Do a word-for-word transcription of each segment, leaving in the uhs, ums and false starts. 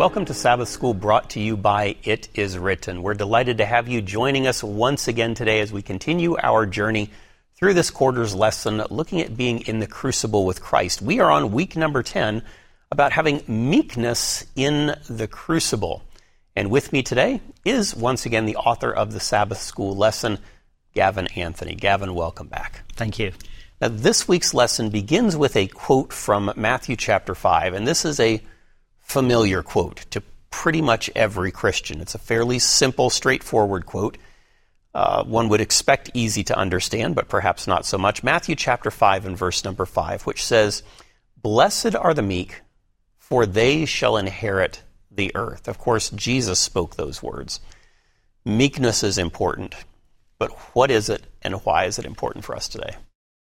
Welcome to Sabbath School, brought to you by It Is Written. We're delighted to have you joining us once again today as we continue our journey through this quarter's lesson, looking at being in the crucible with Christ. We are on week number ten about having meekness in the crucible. And with me today is once again the author of the Sabbath School lesson, Gavin Anthony. Gavin, welcome back. Thank you. Now, this week's lesson begins with a quote from Matthew chapter five, and this is a familiar quote to pretty much every Christian. It's a fairly simple, straightforward quote. Uh, one would expect easy to understand, but perhaps not so much. Matthew chapter five and verse number five, which says, "Blessed are the meek, for they shall inherit the earth." Of course, Jesus spoke those words. Meekness is important, but what is it and why is it important for us today?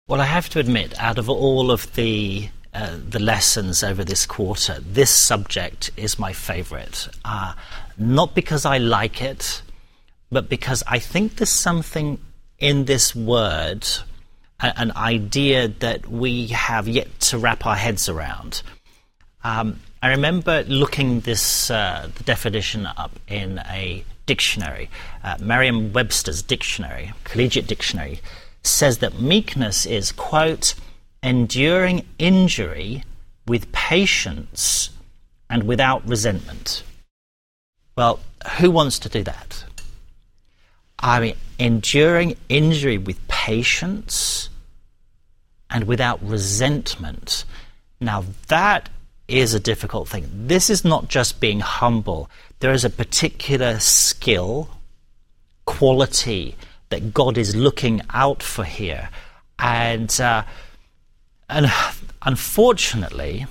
Well, I have to admit, out of all of the uh, the lessons over this quarter, this subject is my favorite. Uh, not because I like it, but because I think there's something in this word, a- an idea that we have yet to wrap our heads around. Um, I remember looking this uh, the definition up in a dictionary, uh, Merriam-Webster's dictionary, collegiate dictionary, says that meekness is, quote, "enduring injury with patience and without resentment." Well, who wants to do that? I mean, enduring injury with patience and without resentment. Now, that is a difficult thing. This is not just being humble. There is a particular skill, quality, that God is looking out for here. And uh, and unfortunately,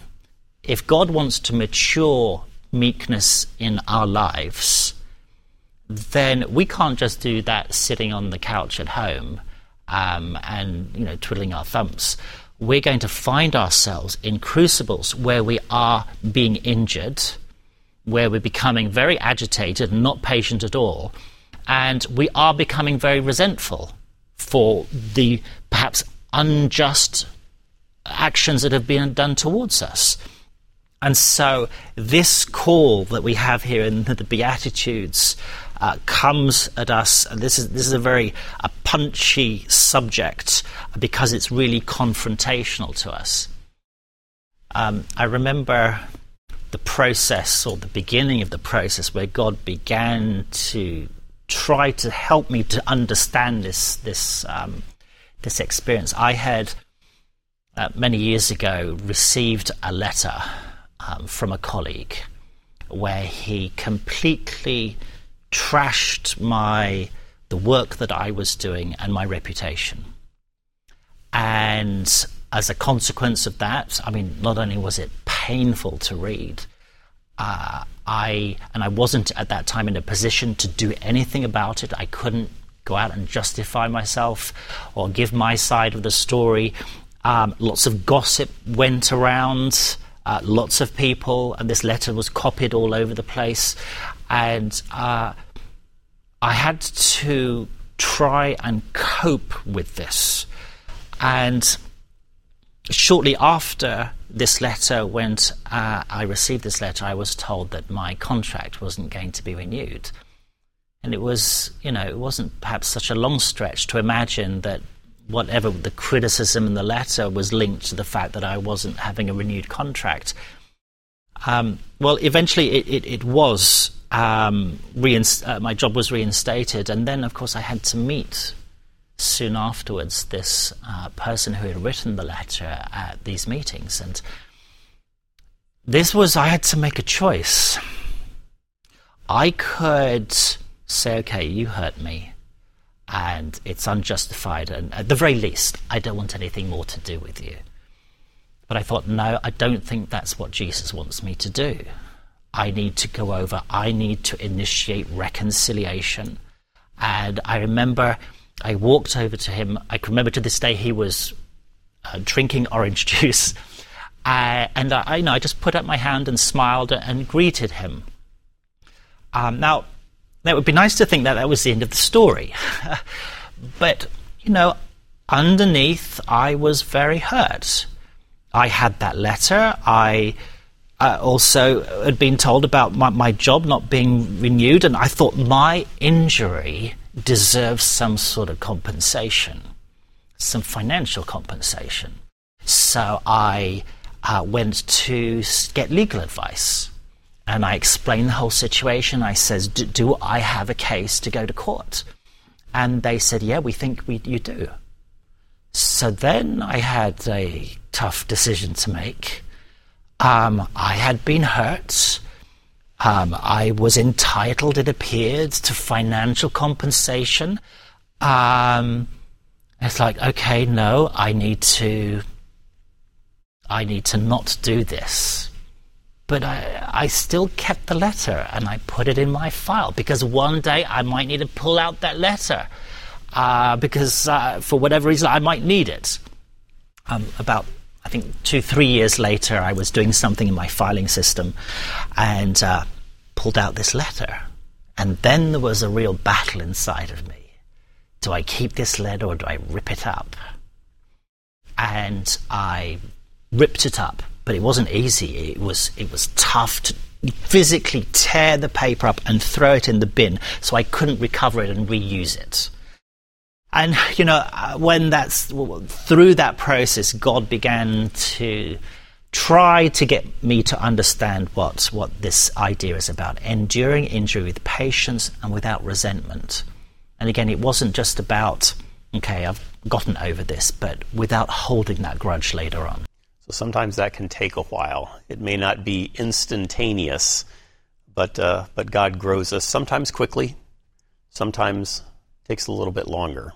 if God wants to mature meekness in our lives, then we can't just do that sitting on the couch at home um, and, you know, twiddling our thumbs. We're going to find ourselves in crucibles where we are being injured, where we're becoming very agitated and not patient at all, and we are becoming very resentful for the perhaps unjust actions that have been done towards us. And so this call that we have here in the Beatitudes uh, comes at us, and this is this is a very a punchy subject because it's really confrontational to us. Um, I remember the process, or the beginning of the process, where God began to try to help me to understand this this um, this experience. I had uh, many years ago received a letter um, from a colleague where he completely trashed my the work that I was doing and my reputation. And as a consequence of that, I mean, not only was it painful to read, uh, I and I wasn't at that time in a position to do anything about it. I couldn't go out and justify myself or give my side of the story. Um, lots of gossip went around, uh, lots of people, and this letter was copied all over the place. And uh, I had to try and cope with this. And shortly after this letter went, uh, I received this letter, I was told that my contract wasn't going to be renewed. And it was, you know, it wasn't perhaps such a long stretch to imagine that whatever the criticism in the letter was linked to the fact that I wasn't having a renewed contract. Um, well, eventually it, it, it was, um, reinst- uh, my job was reinstated. And then, of course, I had to meet soon afterwards this uh, person who had written the letter at these meetings. And this was, I had to make a choice. I could say, okay, you hurt me and it's unjustified, and at the very least I don't want anything more to do with you. But I thought, no, I don't think that's what Jesus wants me to do. I need to go over, I need to initiate reconciliation. And I remember I walked over to him. I can remember to this day he was uh, drinking orange juice. Uh, and I, you know, I just put up my hand and smiled and greeted him. Um, now, it would be nice to think that that was the end of the story. But, you know, underneath I was very hurt. I had that letter. I I also had been told about my, my job not being renewed, and I thought my injury deserves some sort of compensation, some financial compensation. So I uh, went to get legal advice, and I explained the whole situation. I says, D- do I have a case to go to court? And they said, yeah, we think we, you do. So then I had a tough decision to make. Um, I had been hurt. Um, I was entitled, it appeared, to financial compensation. Um, it's like, okay, no, I need to. I need to not do this. But I, I still kept the letter and I put it in my file because one day I might need to pull out that letter uh, because uh, for whatever reason I might need it. Um, about. I think two, three years later, I was doing something in my filing system and uh, pulled out this letter. And then there was a real battle inside of me. Do I keep this letter or do I rip it up? And I ripped it up, but it wasn't easy. It was, it was tough to physically tear the paper up and throw it in the bin, so I couldn't recover it and reuse it. And, you know, when that's through that process, God began to try to get me to understand what, what this idea is about, enduring injury with patience and without resentment. And again, it wasn't just about, okay, I've gotten over this, but without holding that grudge later on. So sometimes that can take a while. It may not be instantaneous, but, uh, but God grows us sometimes quickly, sometimes takes a little bit longer.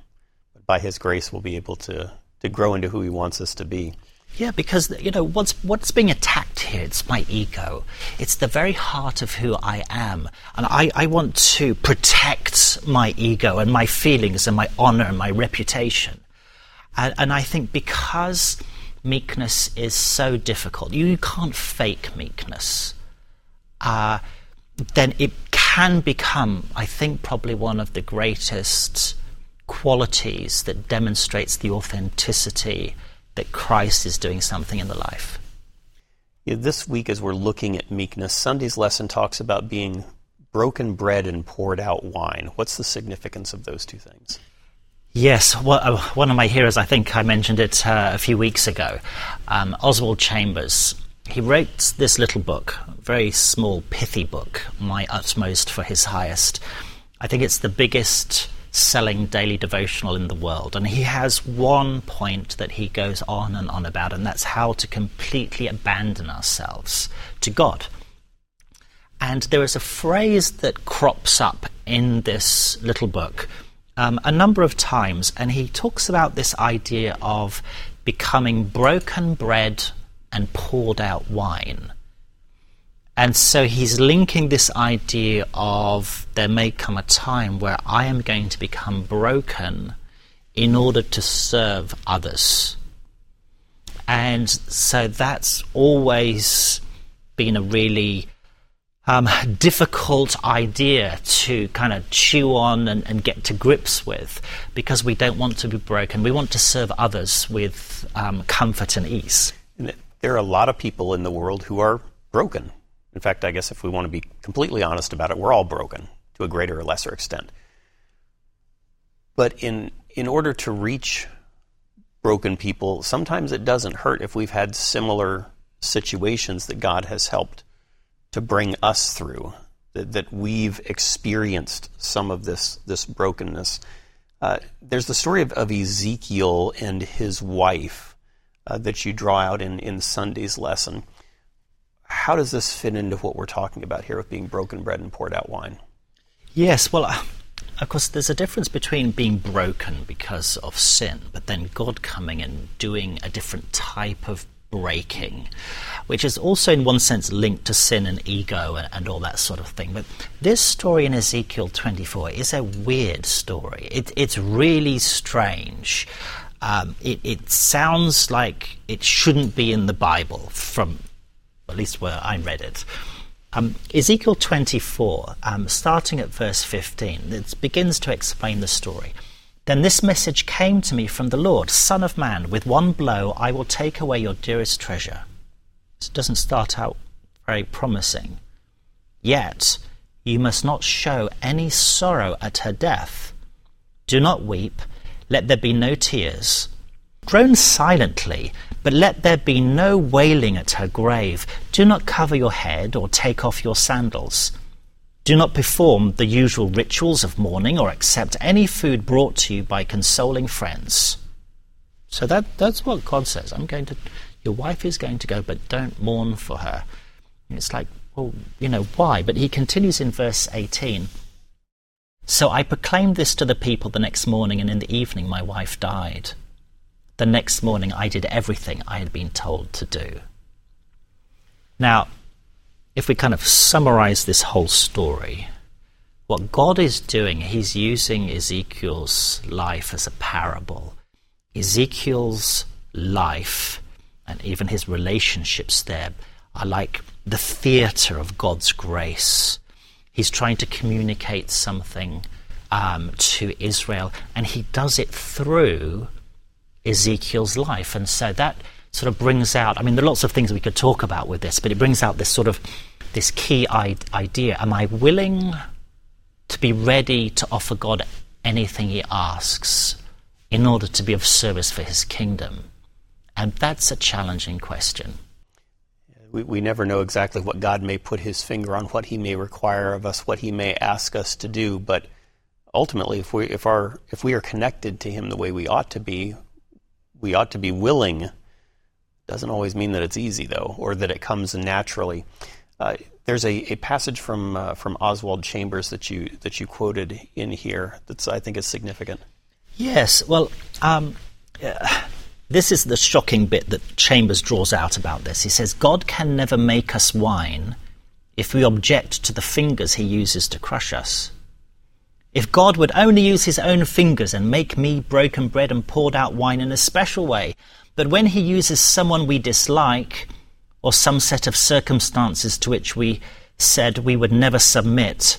By His grace, we'll be able to, to grow into who He wants us to be. Yeah, because, you know, what's what's being attacked here, it's my ego. It's the very heart of who I am. And I, I want to protect my ego and my feelings and my honor and my reputation. And, and I think because meekness is so difficult, you, you can't fake meekness, uh, then it can become, I think, probably one of the greatest qualities that demonstrates the authenticity that Christ is doing something in the life. Yeah, this week as we're looking at meekness, Sunday's lesson talks about being broken bread and poured out wine. What's the significance of those two things? Yes, well, uh, one of my heroes, I think I mentioned it uh, a few weeks ago, um, Oswald Chambers. He wrote this little book, a very small, pithy book, My Utmost for His Highest. I think it's the biggest selling daily devotional in the world, and he has one point that he goes on and on about, and that's how to completely abandon ourselves to God. And there is a phrase that crops up in this little book um, a number of times, and he talks about this idea of becoming broken bread and poured out wine. And so he's linking this idea of there may come a time where I am going to become broken in order to serve others. And so that's always been a really um, difficult idea to kind of chew on and, and get to grips with, because we don't want to be broken. We want to serve others with um, comfort and ease. There are a lot of people in the world who are broken. In fact, I guess if we want to be completely honest about it, we're all broken to a greater or lesser extent. But in in order to reach broken people, sometimes it doesn't hurt if we've had similar situations that God has helped to bring us through, that, that we've experienced some of this, this brokenness. Uh, there's the story of, of Ezekiel and his wife, Uh, that you draw out in, in Sunday's lesson. How does this fit into what we're talking about here with being broken bread and poured out wine? Yes, well, uh, of course, there's a difference between being broken because of sin, but then God coming and doing a different type of breaking, which is also in one sense linked to sin and ego and, and all that sort of thing. But this story in Ezekiel twenty-four is a weird story. It, it's really strange. Um, it, it sounds like it shouldn't be in the Bible, from at least where I read it. Um, Ezekiel twenty-four, um, starting at verse fifteen, it begins to explain the story. Then this message came to me from the Lord, Son of man, with one blow I will take away your dearest treasure. So it doesn't start out very promising. Yet you must not show any sorrow at her death. Do not weep, let there be no tears. Groan silently, but let there be no wailing at her grave. Do not cover your head or take off your sandals. Do not perform the usual rituals of mourning or accept any food brought to you by consoling friends. So that that's what God says. I'm going to, your wife is going to go, but don't mourn for her. And it's like, well, you know, why? But he continues in verse eighteen. So I proclaimed this to the people the next morning, and in the evening my wife died. The next morning I did everything I had been told to do. Now, if we kind of summarize this whole story, what God is doing, he's using Ezekiel's life as a parable. Ezekiel's life and even his relationships there are like the theater of God's grace. He's trying to communicate something um, to Israel, and he does it through Ezekiel's life. And so that sort of brings out, I mean, there are lots of things we could talk about with this, but it brings out this sort of, this key idea. Am I willing to be ready to offer God anything he asks in order to be of service for his kingdom? And that's a challenging question. We, we never know exactly what God may put his finger on, what he may require of us, what he may ask us to do, but ultimately, if we, if our, if we are connected to him the way we ought to be, we ought to be willing. Doesn't always mean that it's easy, though, or that it comes naturally. Uh, there's a, a passage from uh, from Oswald Chambers that you that you quoted in here that I think is significant. Yes, well, um, uh, this is the shocking bit that Chambers draws out about this. He says, God can never make us wine if we object to the fingers he uses to crush us. If God would only use his own fingers and make me broken bread and poured out wine in a special way, but when he uses someone we dislike or some set of circumstances to which we said we would never submit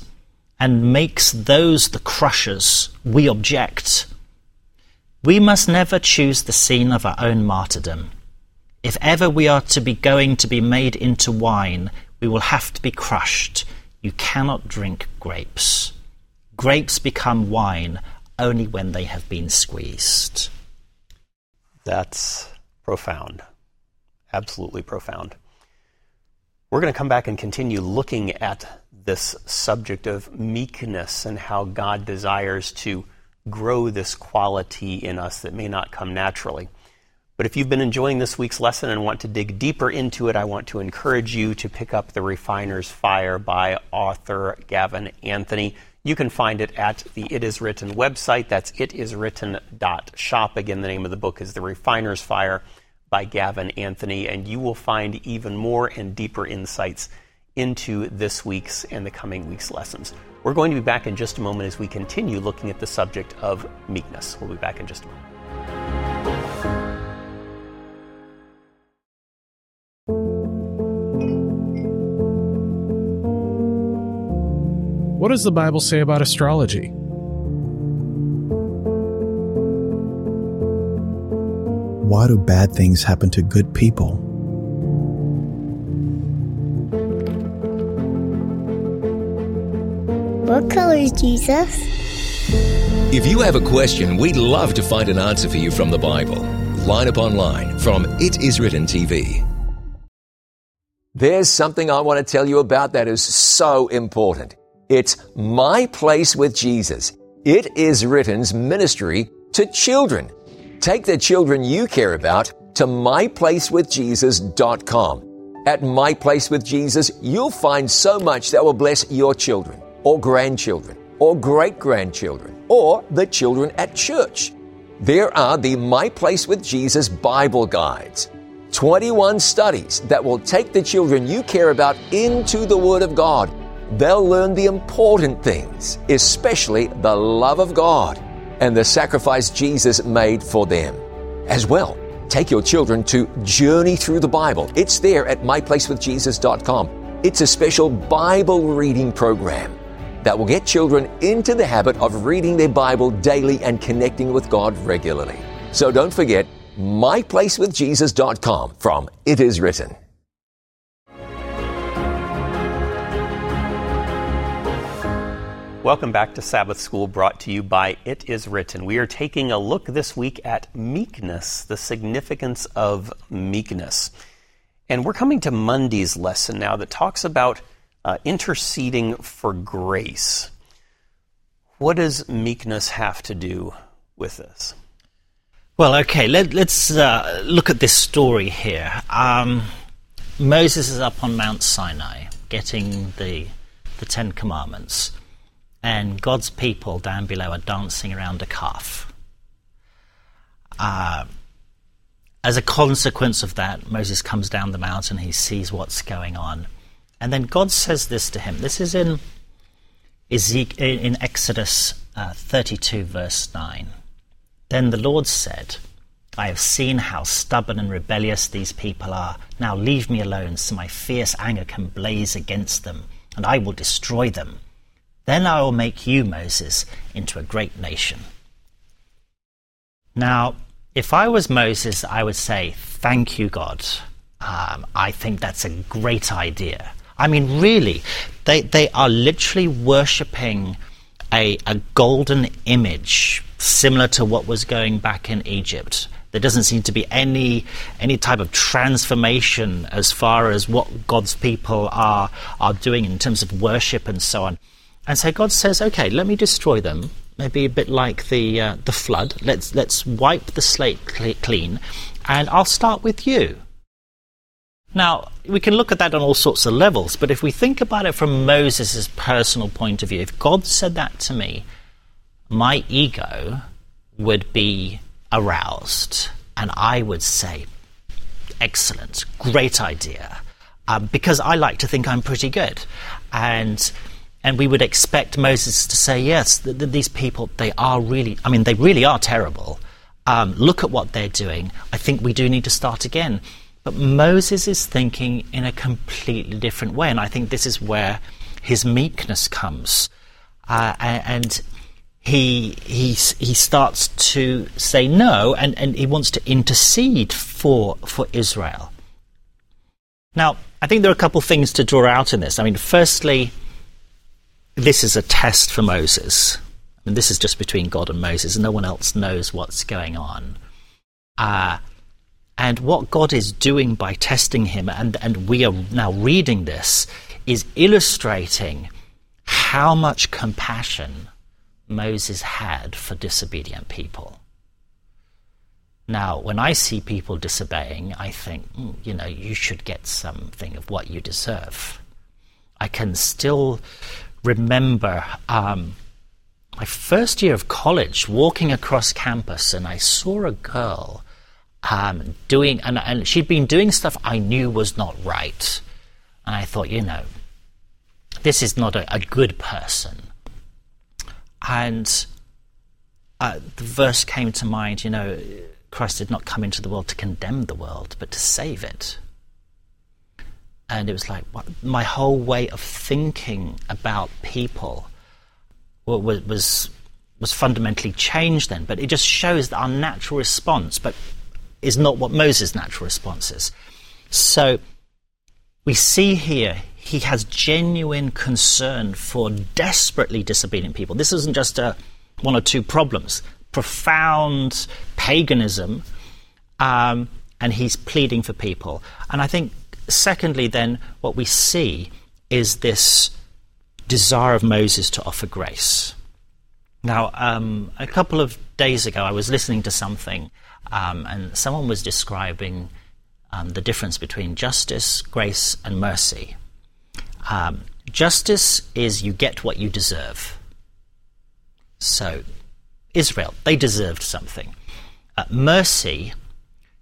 and makes those the crushers, we object. We must never choose the scene of our own martyrdom. If ever we are to be going to be made into wine, we will have to be crushed. You cannot drink grapes. Grapes become wine only when they have been squeezed. That's profound. Absolutely profound. We're going to come back and continue looking at this subject of meekness and how God desires to grow this quality in us that may not come naturally. But if you've been enjoying this week's lesson and want to dig deeper into it, I want to encourage you to pick up The Refiner's Fire by author Gavin Anthony. You can find it at the It Is Written website. That's it is written dot shop. Again, the name of the book is The Refiner's Fire by Gavin Anthony, and you will find even more and deeper insights into this week's and the coming week's lessons. We're going to be back in just a moment as we continue looking at the subject of meekness. We'll be back in just a moment. What does the Bible say about astrology? Why do bad things happen to good people? What color is Jesus? If you have a question, we'd love to find an answer for you from the Bible. Line Upon Line from It Is Written T V. There's something I want to tell you about that is so important. It's My Place with Jesus. It Is Written's ministry to children. Take the children you care about to my place with jesus dot com. At My Place with Jesus, you'll find so much that will bless your children, or grandchildren, or great-grandchildren, or the children at church. There are the My Place with Jesus Bible Guides, twenty-one studies that will take the children you care about into the Word of God. They'll learn the important things, especially the love of God and the sacrifice Jesus made for them. As well, take your children to Journey Through the Bible. It's there at my place with jesus dot com. It's a special Bible reading program that will get children into the habit of reading their Bible daily and connecting with God regularly. So don't forget my place with jesus dot com from It Is Written. Welcome back to Sabbath School, brought to you by It Is Written. We are taking a look this week at meekness, the significance of meekness. And we're coming to Monday's lesson now that talks about uh, interceding for grace. What does meekness have to do with this? Well, okay, let, let's uh, look at this story here. Um, Moses is up on Mount Sinai getting the the Ten Commandments. And God's people down below are dancing around a calf. Uh, as a consequence of that, Moses comes down the mountain, he sees what's going on. And then God says this to him. This is in, Ezekiel, in Exodus uh, thirty-two, verse nine. Then the Lord said, I have seen how stubborn and rebellious these people are. Now leave me alone so my fierce anger can blaze against them, and I will destroy them. Then I will make you, Moses, into a great nation. Now, if I was Moses, I would say, thank you, God. Um, I think that's a great idea. I mean, really, they, they are literally worshipping a, a golden image, similar to what was going back in Egypt. There doesn't seem to be any any type of transformation as far as what God's people are are doing in terms of worship and so on. And so God says, okay, let me destroy them. Maybe a bit like the uh, the flood. Let's let's wipe the slate clean, and I'll start with you. Now, we can look at that on all sorts of levels, but if we think about it from Moses' personal point of view, if God said that to me, my ego would be aroused, and I would say, excellent, great idea, um, because I like to think I'm pretty good. And... And we would expect Moses to say, yes, th- th- these people, they are really, I mean, they really are terrible. Um, look at what they're doing. I think we do need to start again. But Moses is thinking in a completely different way. And I think this is where his meekness comes. Uh, and he, he, he starts to say no, and, and he wants to intercede for, for Israel. Now, I think there are a couple of things to draw out in this. I mean, firstly, this is a test for Moses. I mean, this is just between God and Moses. No one else knows what's going on. Uh, and what God is doing by testing him, and, and we are now reading this, is illustrating how much compassion Moses had for disobedient people. Now, when I see people disobeying, I think, mm, you know, you should get something of what you deserve. I can still remember um, my first year of college, walking across campus, and I saw a girl um, doing, and, and she'd been doing stuff I knew was not right. And I thought, you know, this is not a, a good person. And uh, the verse came to mind, you know, Christ did not come into the world to condemn the world, but to save it. And it was like, my whole way of thinking about people was, was was fundamentally changed then. But it just shows that our natural response but is not what Moses' natural response is. So we see here he has genuine concern for desperately disobedient people. This isn't just a one or two problems. Profound paganism, um, and he's pleading for people. And I think secondly, then, what we see is this desire of Moses to offer grace. Now, um, a couple of days ago, I was listening to something, um, and someone was describing um, the difference between justice, grace, and mercy. Um, justice is you get what you deserve. So, Israel, they deserved something. Uh, mercy,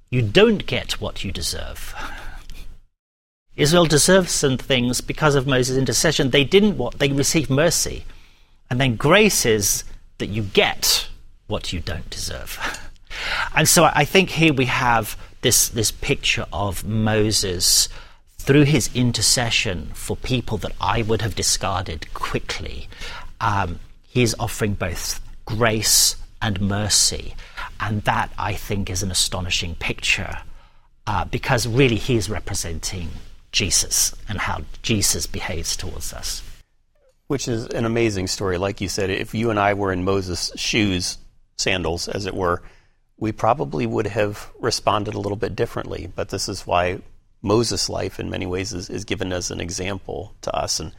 you don't get what you deserve. Israel deserves some things because of Moses' intercession. They didn't what they received mercy. And then grace is that you get what you don't deserve. And so I think here we have this, this picture of Moses through his intercession for people that I would have discarded quickly. Um, he is offering both grace and mercy. And that, I think, is an astonishing picture uh, because really he is representing Jesus and how Jesus behaves towards us. Which is an amazing story. Like you said, if you and I were in Moses' shoes, sandals, as it were, we probably would have responded a little bit differently. But this is why Moses' life, in many ways, is, is given as an example to us. And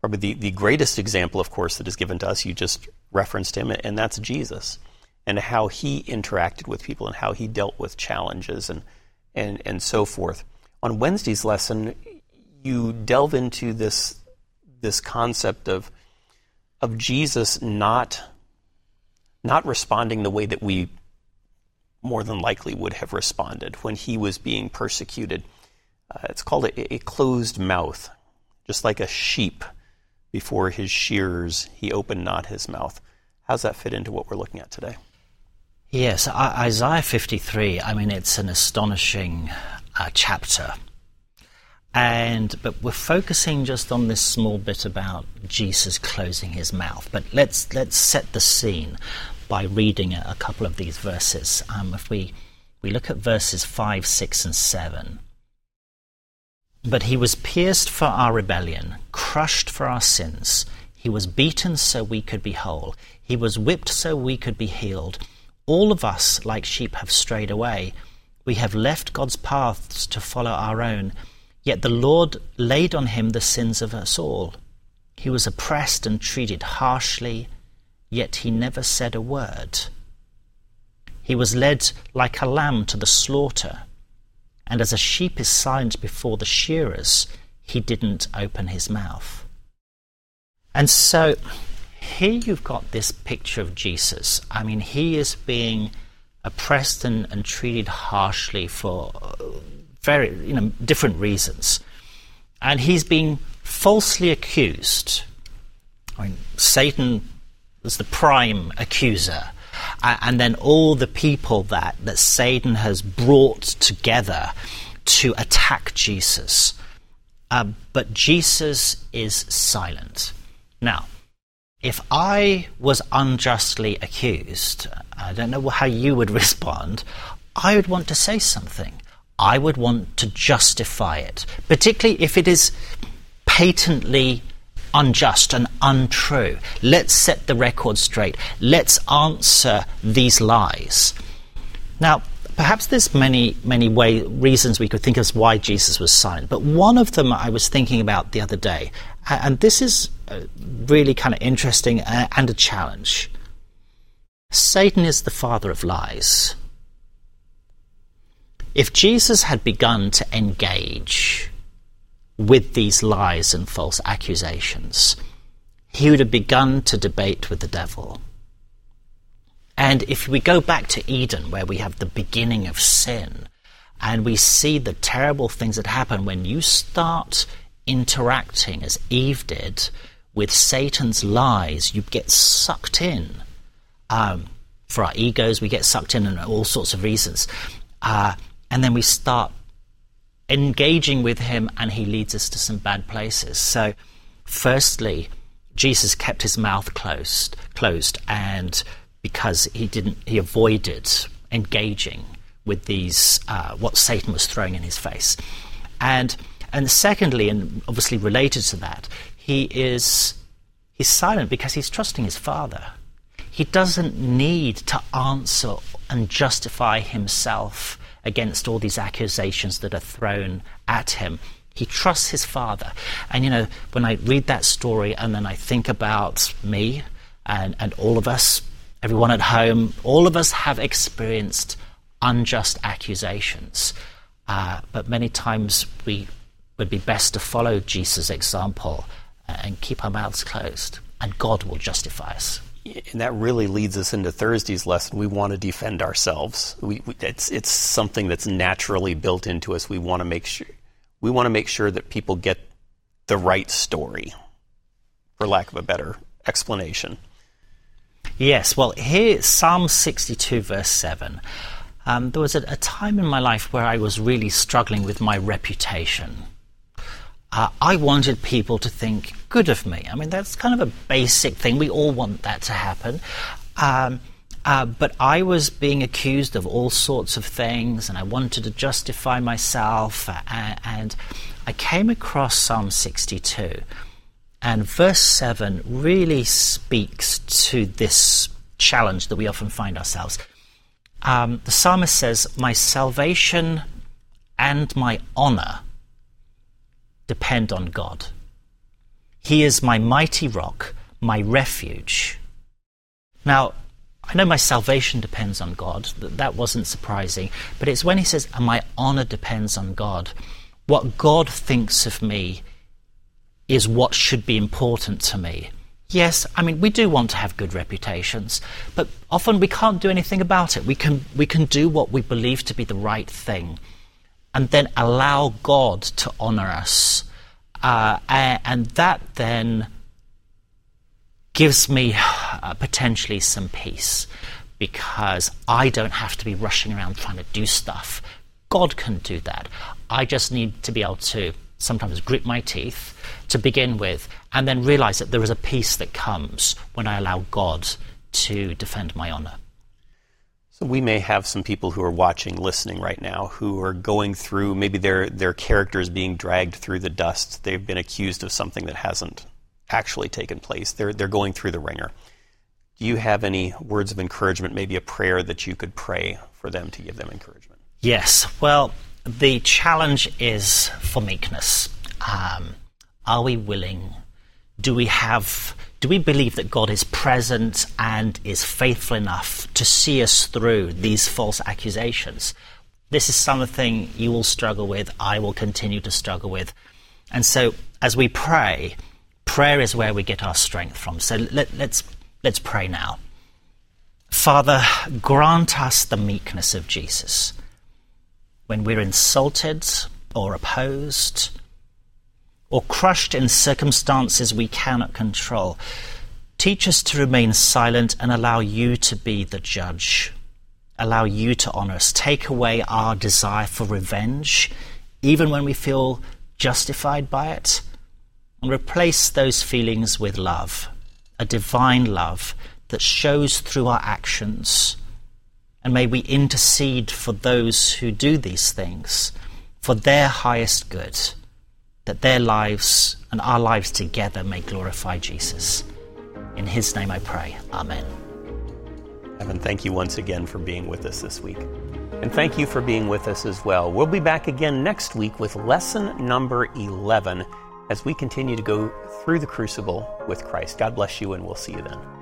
probably the, the greatest example, of course, that is given to us, you just referenced him, and that's Jesus, and how he interacted with people and how he dealt with challenges and and, and so forth. On Wednesday's lesson, you delve into this this concept of of Jesus not not responding the way that we more than likely would have responded when he was being persecuted. Uh, it's called a, a closed mouth. Just like a sheep before his shearers, he opened not his mouth. How does that fit into what we're looking at today? Yes, Isaiah fifty-three, I mean, it's an astonishing uh, chapter. And but we're focusing just on this small bit about Jesus closing his mouth. But let's let's set the scene by reading a, a couple of these verses. Um, if we, we look at verses five, six, and seven. But he was pierced for our rebellion, crushed for our sins. He was beaten so we could be whole. He was whipped so we could be healed. All of us, like sheep, have strayed away. We have left God's paths to follow our own. Yet the Lord laid on him the sins of us all. He was oppressed and treated harshly, yet he never said a word. He was led like a lamb to the slaughter, and as a sheep is silent before the shearers, he didn't open his mouth. And so here you've got this picture of Jesus. I mean, he is being oppressed and, and treated harshly for very, you know, different reasons. And he's being falsely accused. I mean, Satan is the prime accuser. And then all the people that, that Satan has brought together to attack Jesus. Uh, but Jesus is silent. Now, if I was unjustly accused, I don't know how you would respond, I would want to say something. I would want to justify it, particularly if it is patently unjust and untrue. Let's set the record straight. Let's answer these lies. Now, perhaps there's many, many way, reasons we could think of why Jesus was silent, but one of them I was thinking about the other day, and this is really kind of interesting and a challenge. Satan is the father of lies. If Jesus had begun to engage with these lies and false accusations, he would have begun to debate with the devil. And if we go back to Eden, where we have the beginning of sin, and we see the terrible things that happen when you start interacting, as Eve did, with Satan's lies, you get sucked in. Um, for our egos, we get sucked in, and all sorts of reasons. Uh, and then we start engaging with him, and he leads us to some bad places. So firstly, Jesus kept his mouth closed closed and because he didn't he avoided engaging with these uh, what Satan was throwing in his face. And and secondly, and obviously related to that, he is he's silent because he's trusting his Father. He doesn't need to answer and justify himself against all these accusations that are thrown at him. He trusts his Father. And, you know, when I read that story and then I think about me and, and all of us, everyone at home, all of us have experienced unjust accusations. Uh, but many times we would be best to follow Jesus' example and keep our mouths closed, and God will justify us. And that really leads us into Thursday's lesson. We want to defend ourselves. We, we, it's it's something that's naturally built into us. We want to make sure we want to make sure that people get the right story, for lack of a better explanation. Yes. Well, here Psalm sixty-two, verse seven. Um, there was a, a time in my life where I was really struggling with my reputation. Uh, I wanted people to think good of me. I mean, that's kind of a basic thing. We all want that to happen. Um, uh, but I was being accused of all sorts of things, and I wanted to justify myself. Uh, and I came across Psalm sixty-two, And verse seven really speaks to this challenge that we often find ourselves. Um, the psalmist says, my salvation and my honor depend on God. He is my mighty rock, my refuge. Now, I know my salvation depends on God. That wasn't surprising. But it's when he says, and my honor depends on God. What God thinks of me is what should be important to me. Yes, I mean, we do want to have good reputations, but often we can't do anything about it. We can we can do what we believe to be the right thing and then allow God to honor us. Uh, and that then gives me uh, potentially some peace, because I don't have to be rushing around trying to do stuff. God can do that. I just need to be able to sometimes grit my teeth to begin with, and then realize that there is a peace that comes when I allow God to defend my honor. So we may have some people who are watching, listening right now, who are going through, maybe their, their character is being dragged through the dust. They've been accused of something that hasn't actually taken place. They're, they're going through the ringer. Do you have any words of encouragement, maybe a prayer that you could pray for them to give them encouragement? Yes. Well, the challenge is for meekness. Um, are we willing? Do we have? Do we believe that God is present and is faithful enough to see us through these false accusations? This is something you will struggle with. I will continue to struggle with. And so, as we pray, prayer is where we get our strength from. So let, let's let's pray now. Father, grant us the meekness of Jesus. When we're insulted or opposed or crushed in circumstances we cannot control, teach us to remain silent and allow you to be the judge. Allow you to honor us. Take away our desire for revenge, even when we feel justified by it, and replace those feelings with love, a divine love that shows through our actions. And may we intercede for those who do these things, for their highest good, that their lives and our lives together may glorify Jesus. In his name I pray. Amen. Evan, thank you once again for being with us this week. And thank you for being with us as well. We'll be back again next week with lesson number eleven as we continue to go through the crucible with Christ. God bless you, and we'll see you then.